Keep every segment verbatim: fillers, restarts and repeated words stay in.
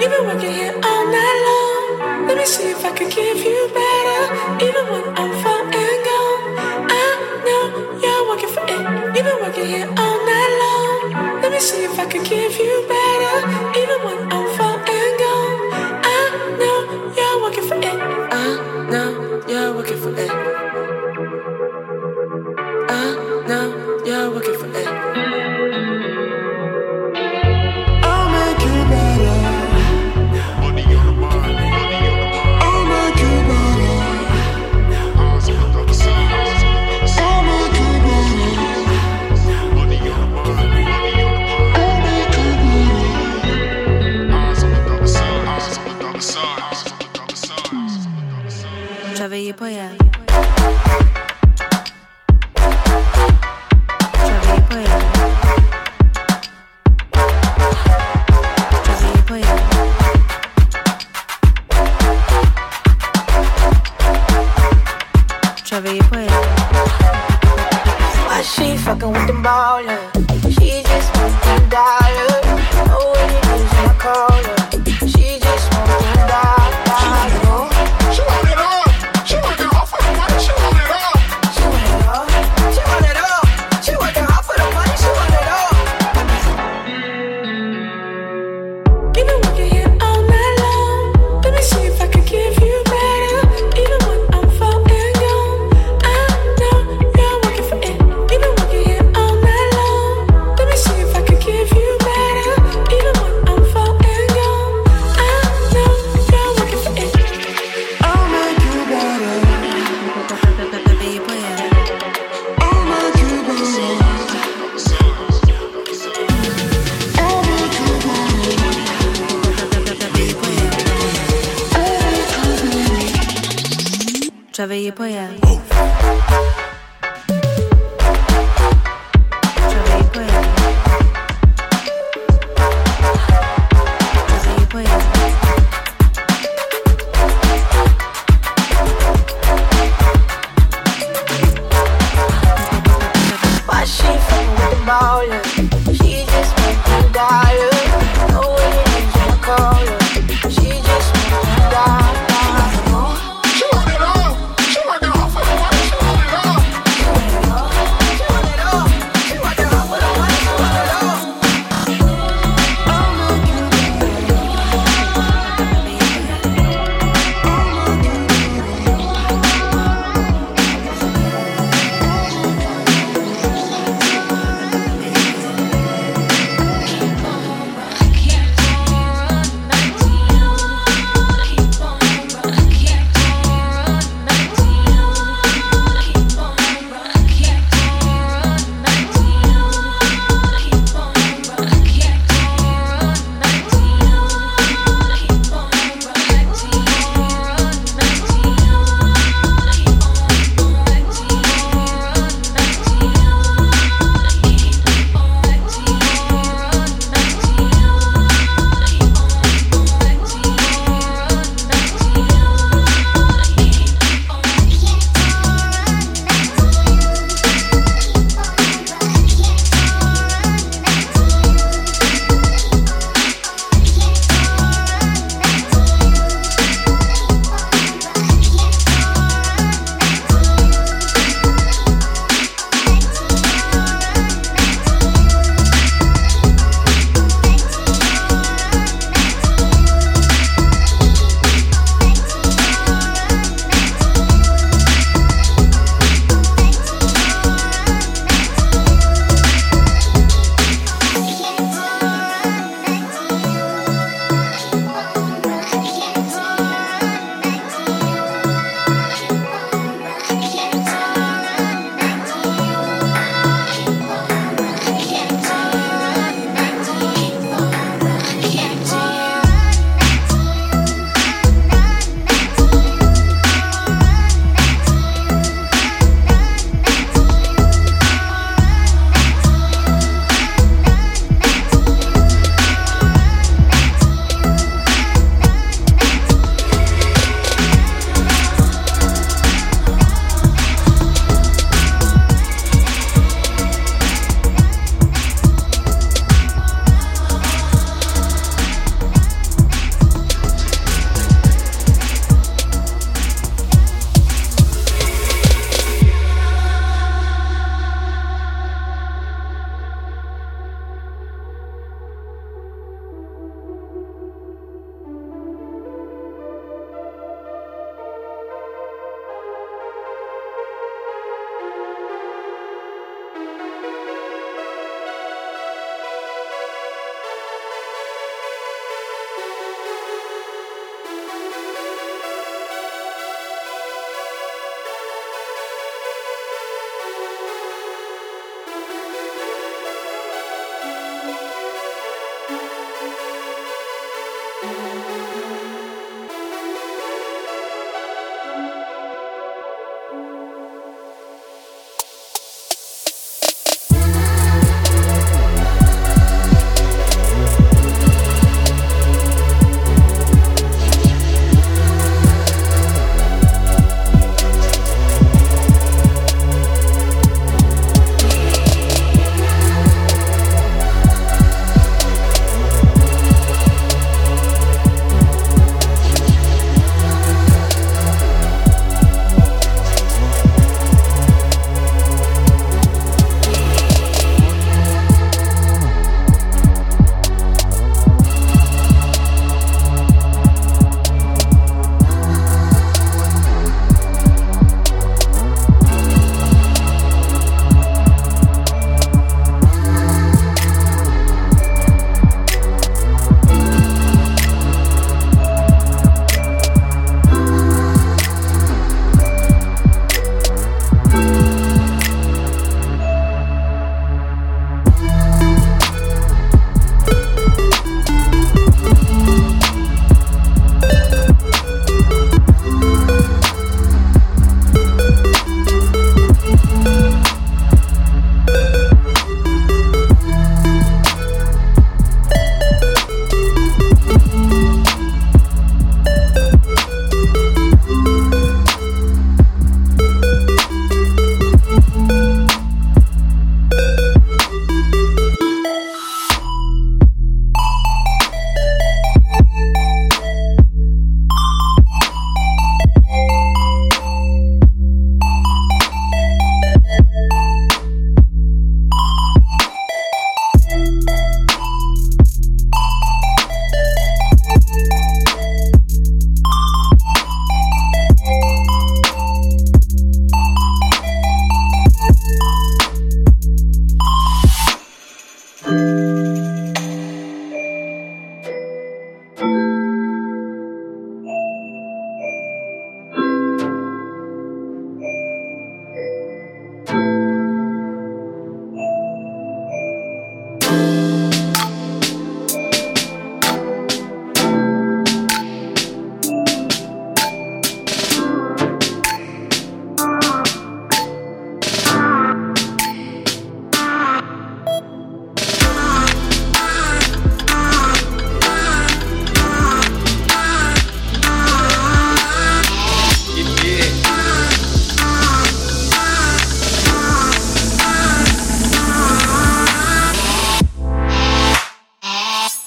You've been working here all night long. Let me see if I can give you better, even when I'm far and gone. I know you're working for it. You've been working here all night long. Let me see if I can give you better, even when I'm far and gone. I know you're working for it. I know you're working for it. I know you're working for it. Travailler pas hier. Travailler pas hier. Travailler pas hier. Travailler pas hier. Why she fucking with them ballers? She just wants them dollars. Oh, what it is when I call her. She just wants them dollars. Travailler pas hier.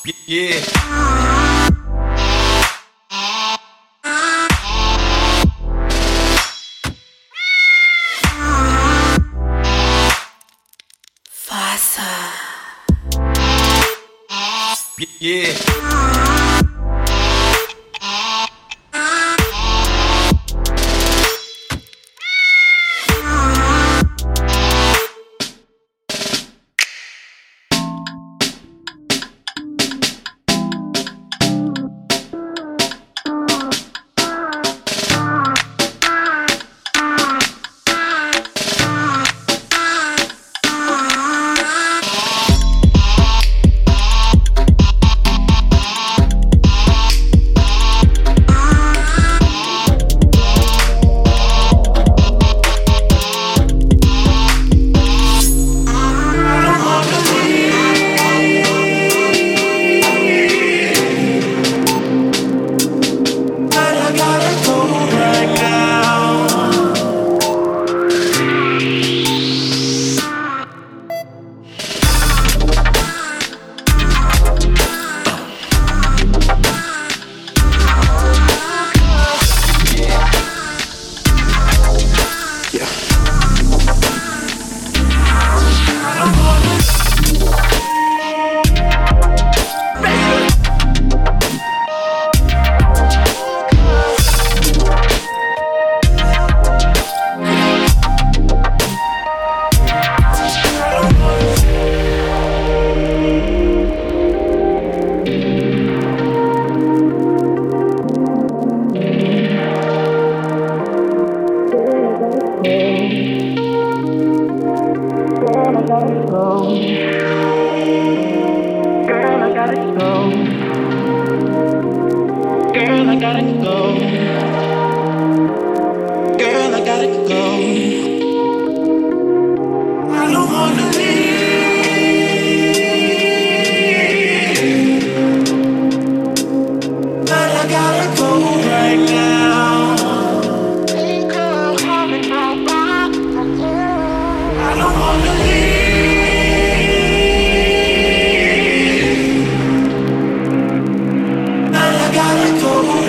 Yeah. Yeah.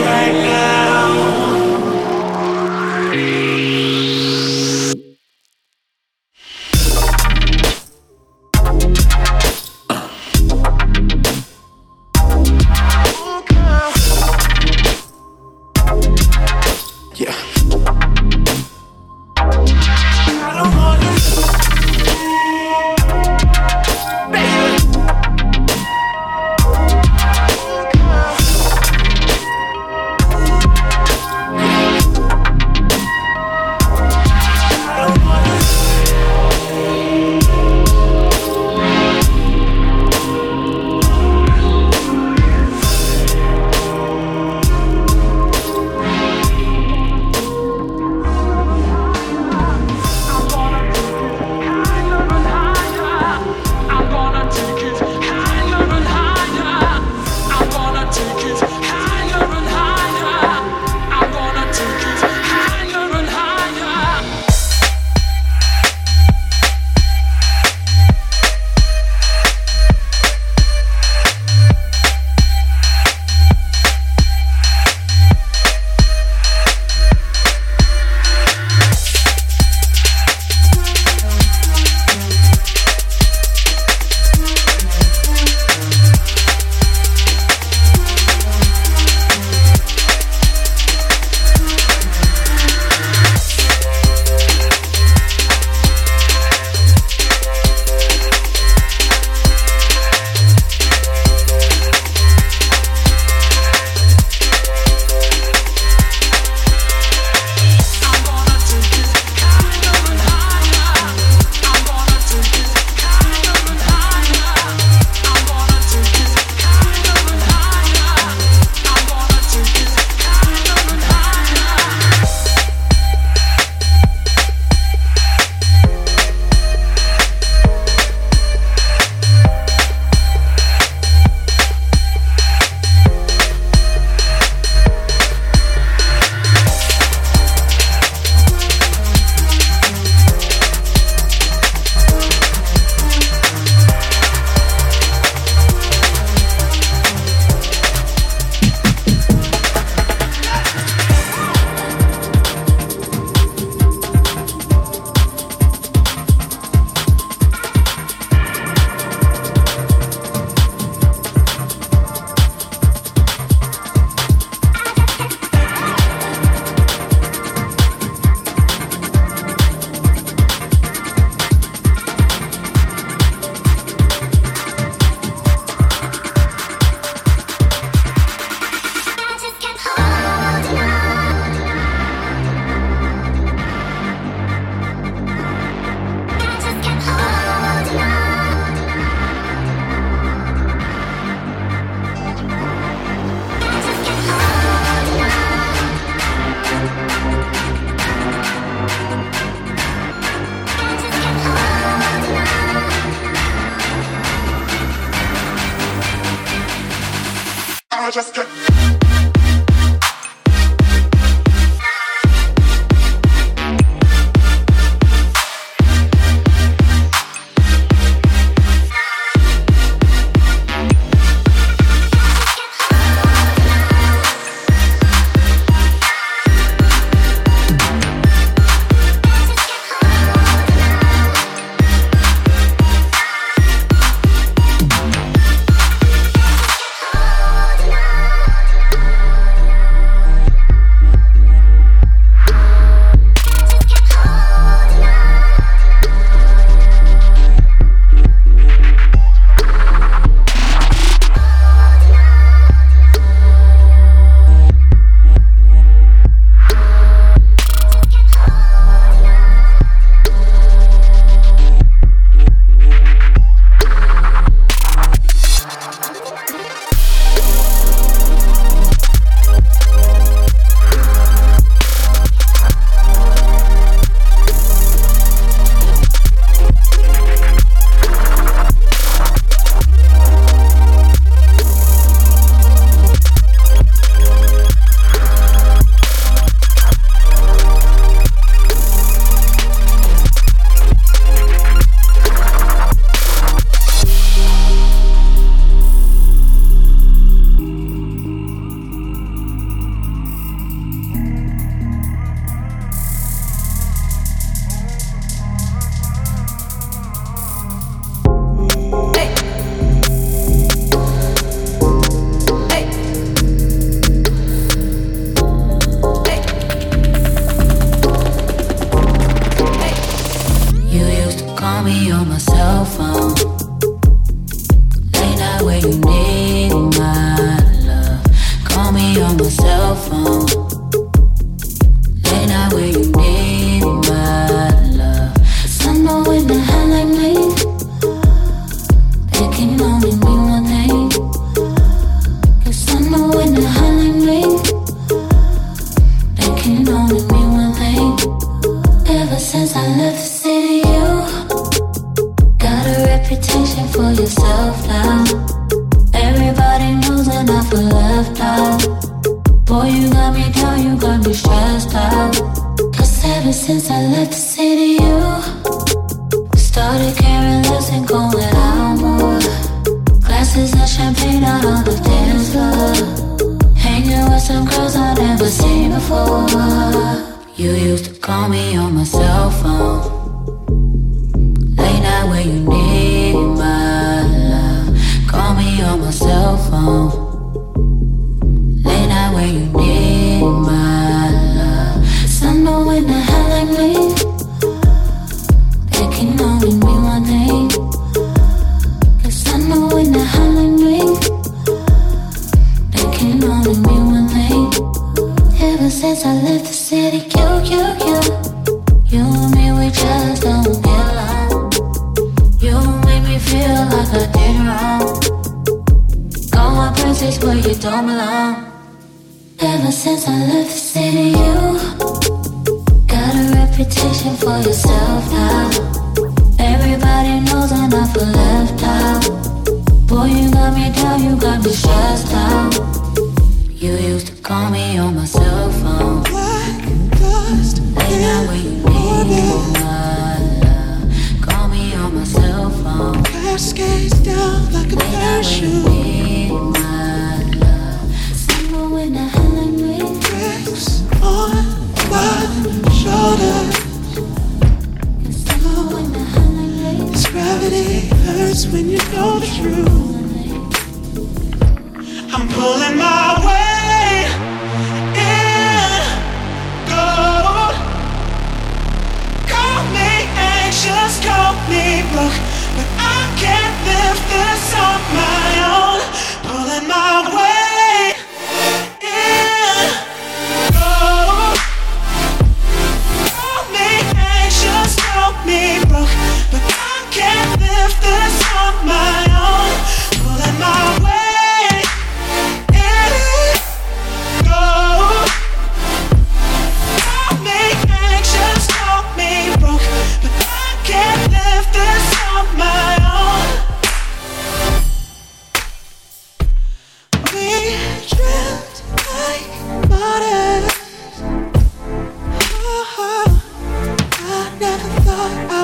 Right now. just get.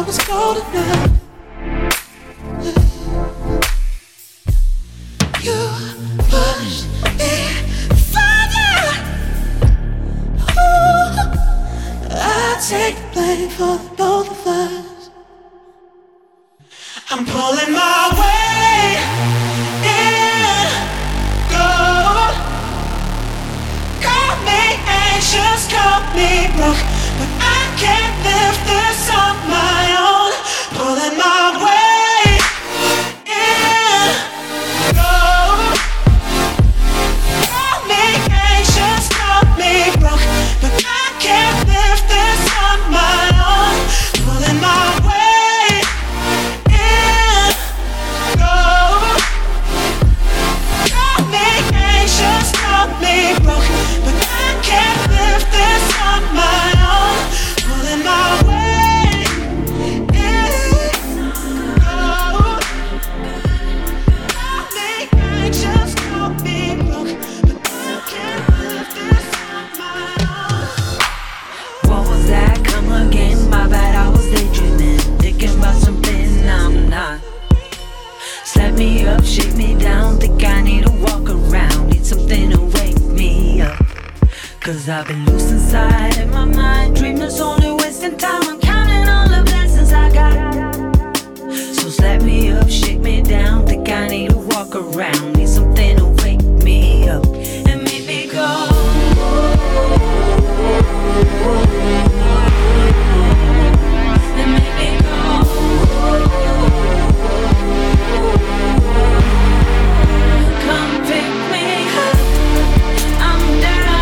was cold enough. You pushed me further. Ooh, I take the blame for the both of us. I'm pulling my way in gold. Call me anxious, call me broke, but I can't live this on my own. Pulling my way. I've been loose inside in my mind, dreamers only wasting time. I'm counting all the blessings I got. So slap me up, shake me down. Think I need to walk around, need something to wake me up and make me go. And make me go. Come pick me up. I'm down.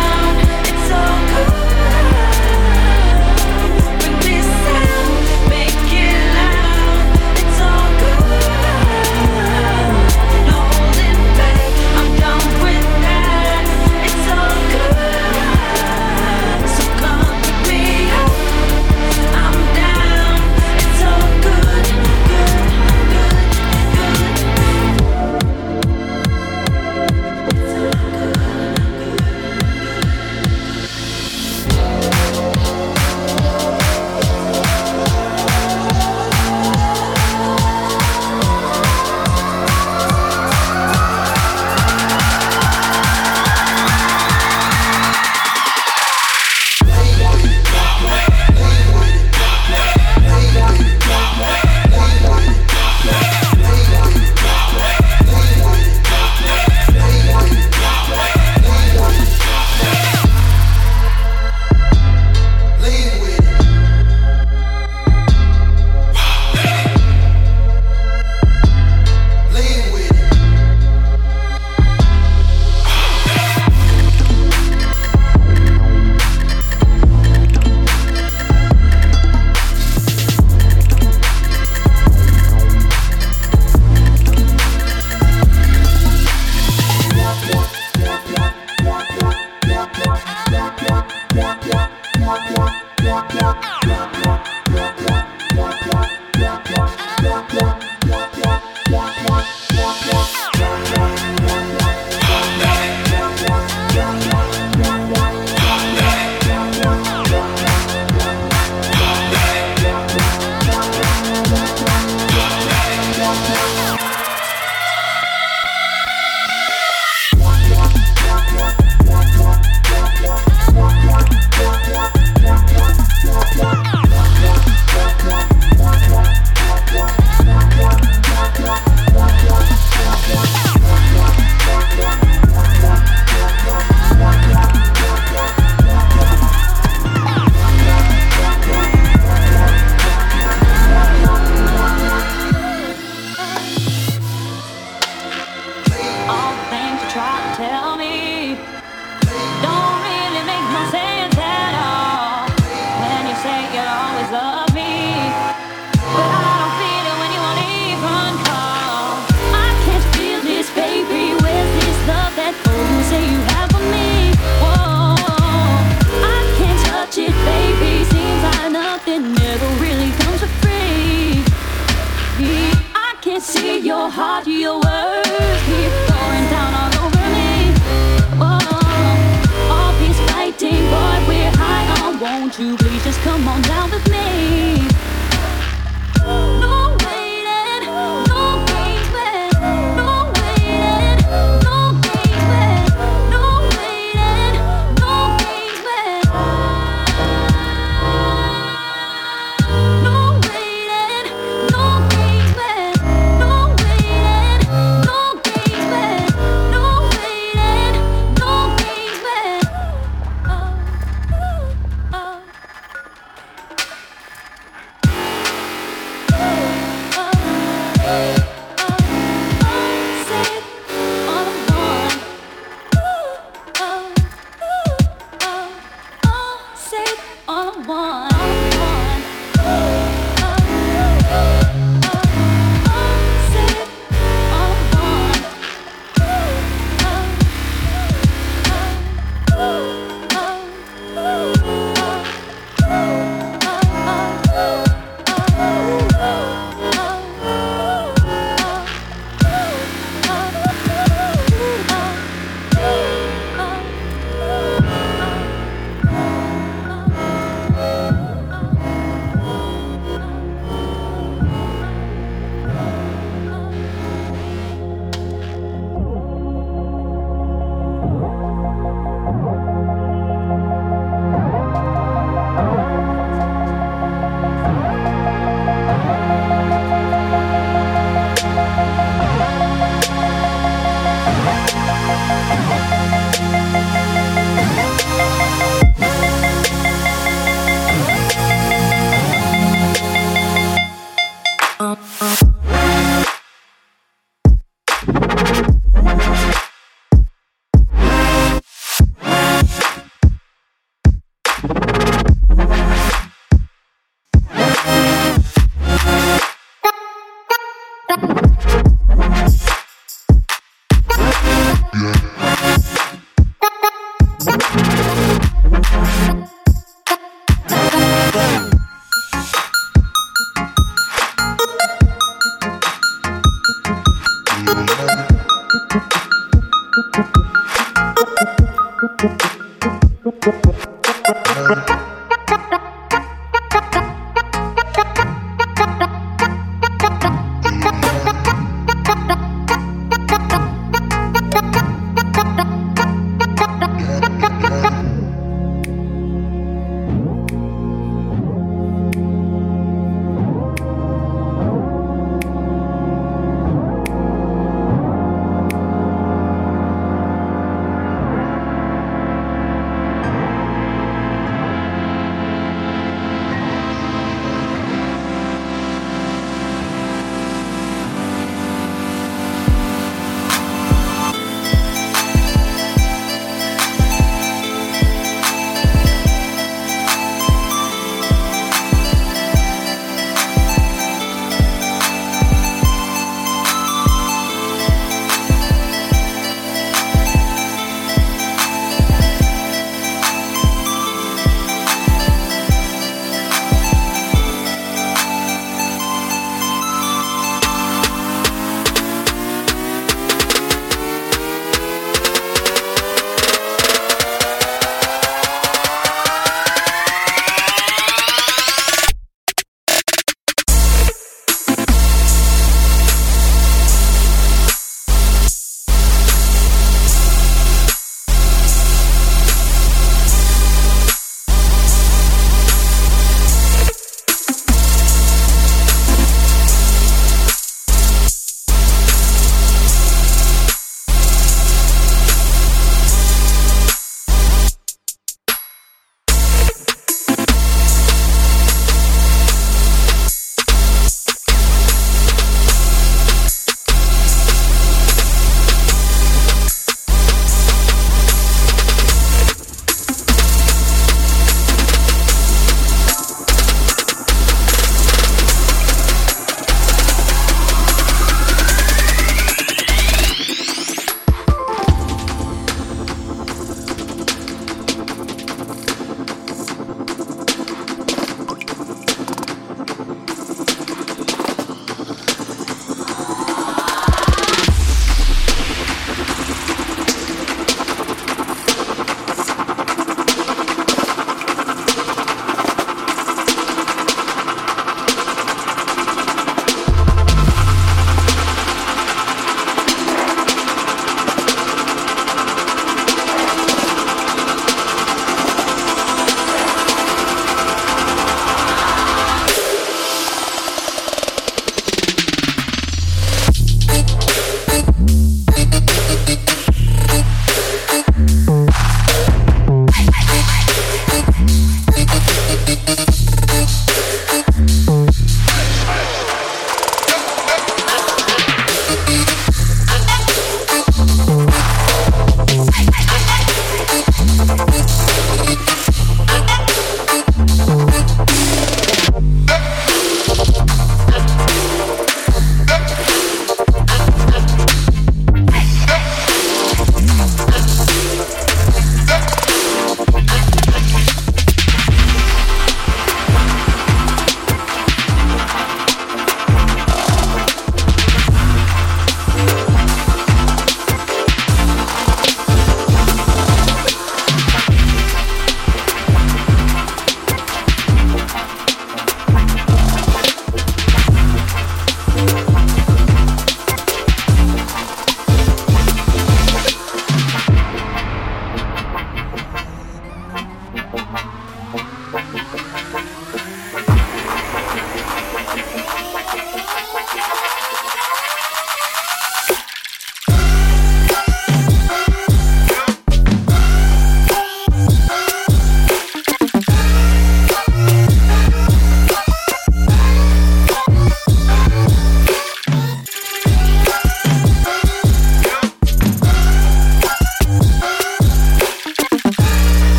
You please just come on down with me.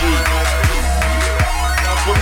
We must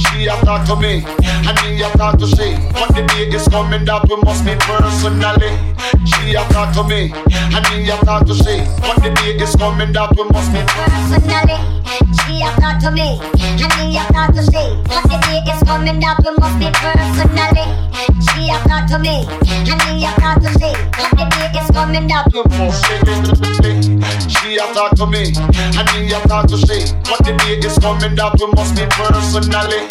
She have talked to me, and me have talked to she. But the day is coming that we must meet personally. She have talked to me, and me have talked to she. But the day is coming that we must meet personally. She have talked to me, and me have talked to she. But the day is coming that we must meet personally. She have talked to me, and me have talked to she. But the day is coming that we must meet. She have talked to me, and me have talked to she. But the day is coming that we must meet personally.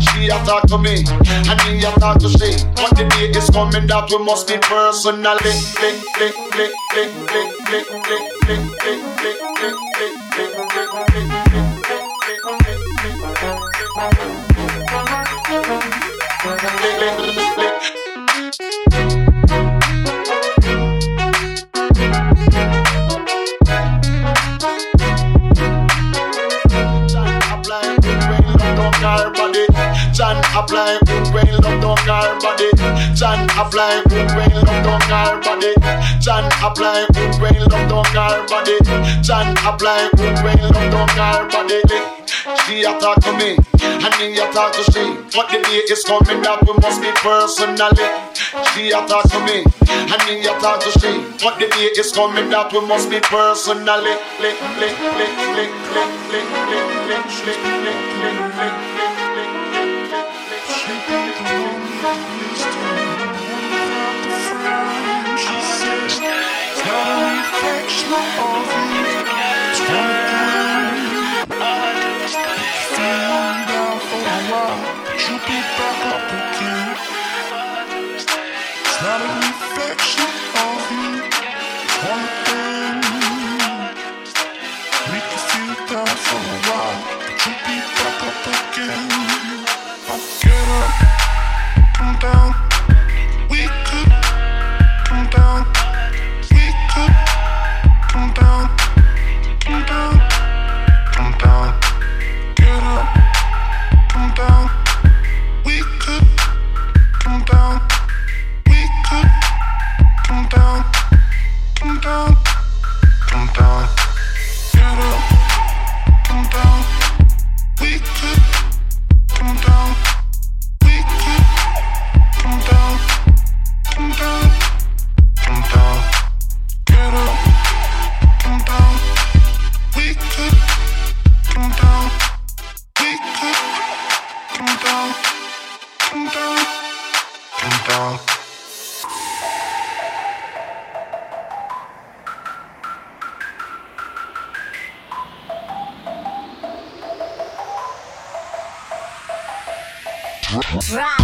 She have talked to me, and me have talked to she. But the day is coming that we must meet personally. Click, click, click, click, click, click, click, click, click, click, click, click, click, click, click, click. John apply good when love don't care body. John apply good when love don't care body. John apply good when love don't care body. John apply good when love don't care body. She a talk to me, and me a talk to she. But the day is coming that we must meet personally. She a talk to me, and me a talk to she. But the day is coming that we must meet personally. Lick, lick, lick, lick, lick, lick, lick, lick, lick, lick, lick, lick. All of these times, all of these times, feeling down for a while, you pick back up again. It's not an infection of you, one thing. We can feel down for a while, but you pick back up again. I'll get up, come down, we could come down. Rock.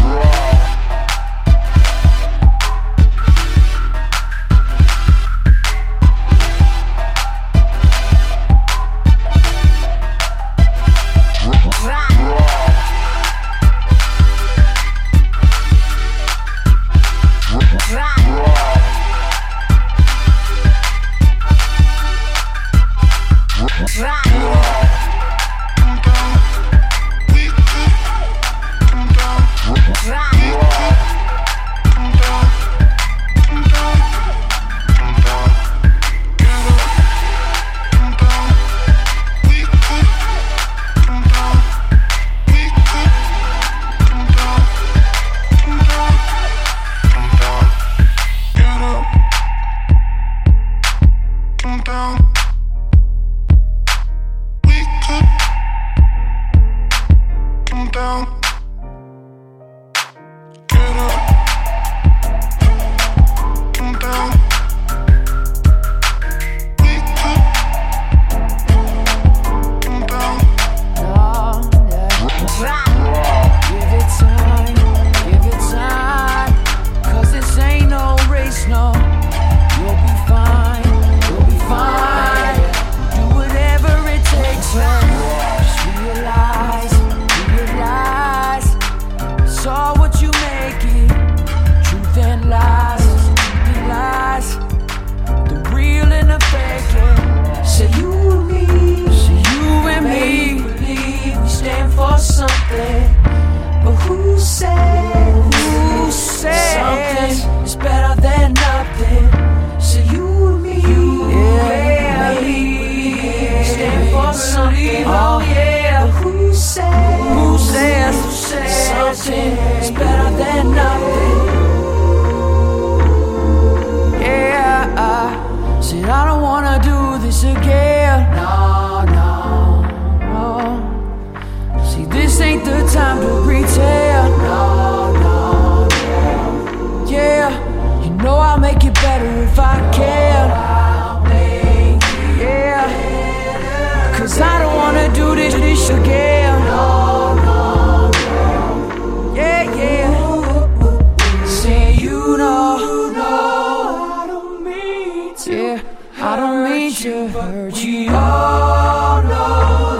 you give. No, no, no. Yeah, yeah. See, you know, you know I don't mean to. Yeah, I don't mean to hurt you. Oh, no,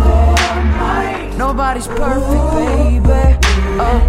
that might. Nobody's perfect, baby. Oh.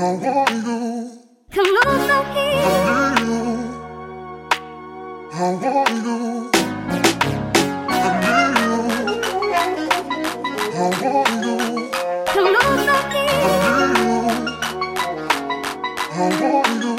How are you? Come on, Loki. How are you? How are you? How are you? Come on, Loki. How are you? How are you?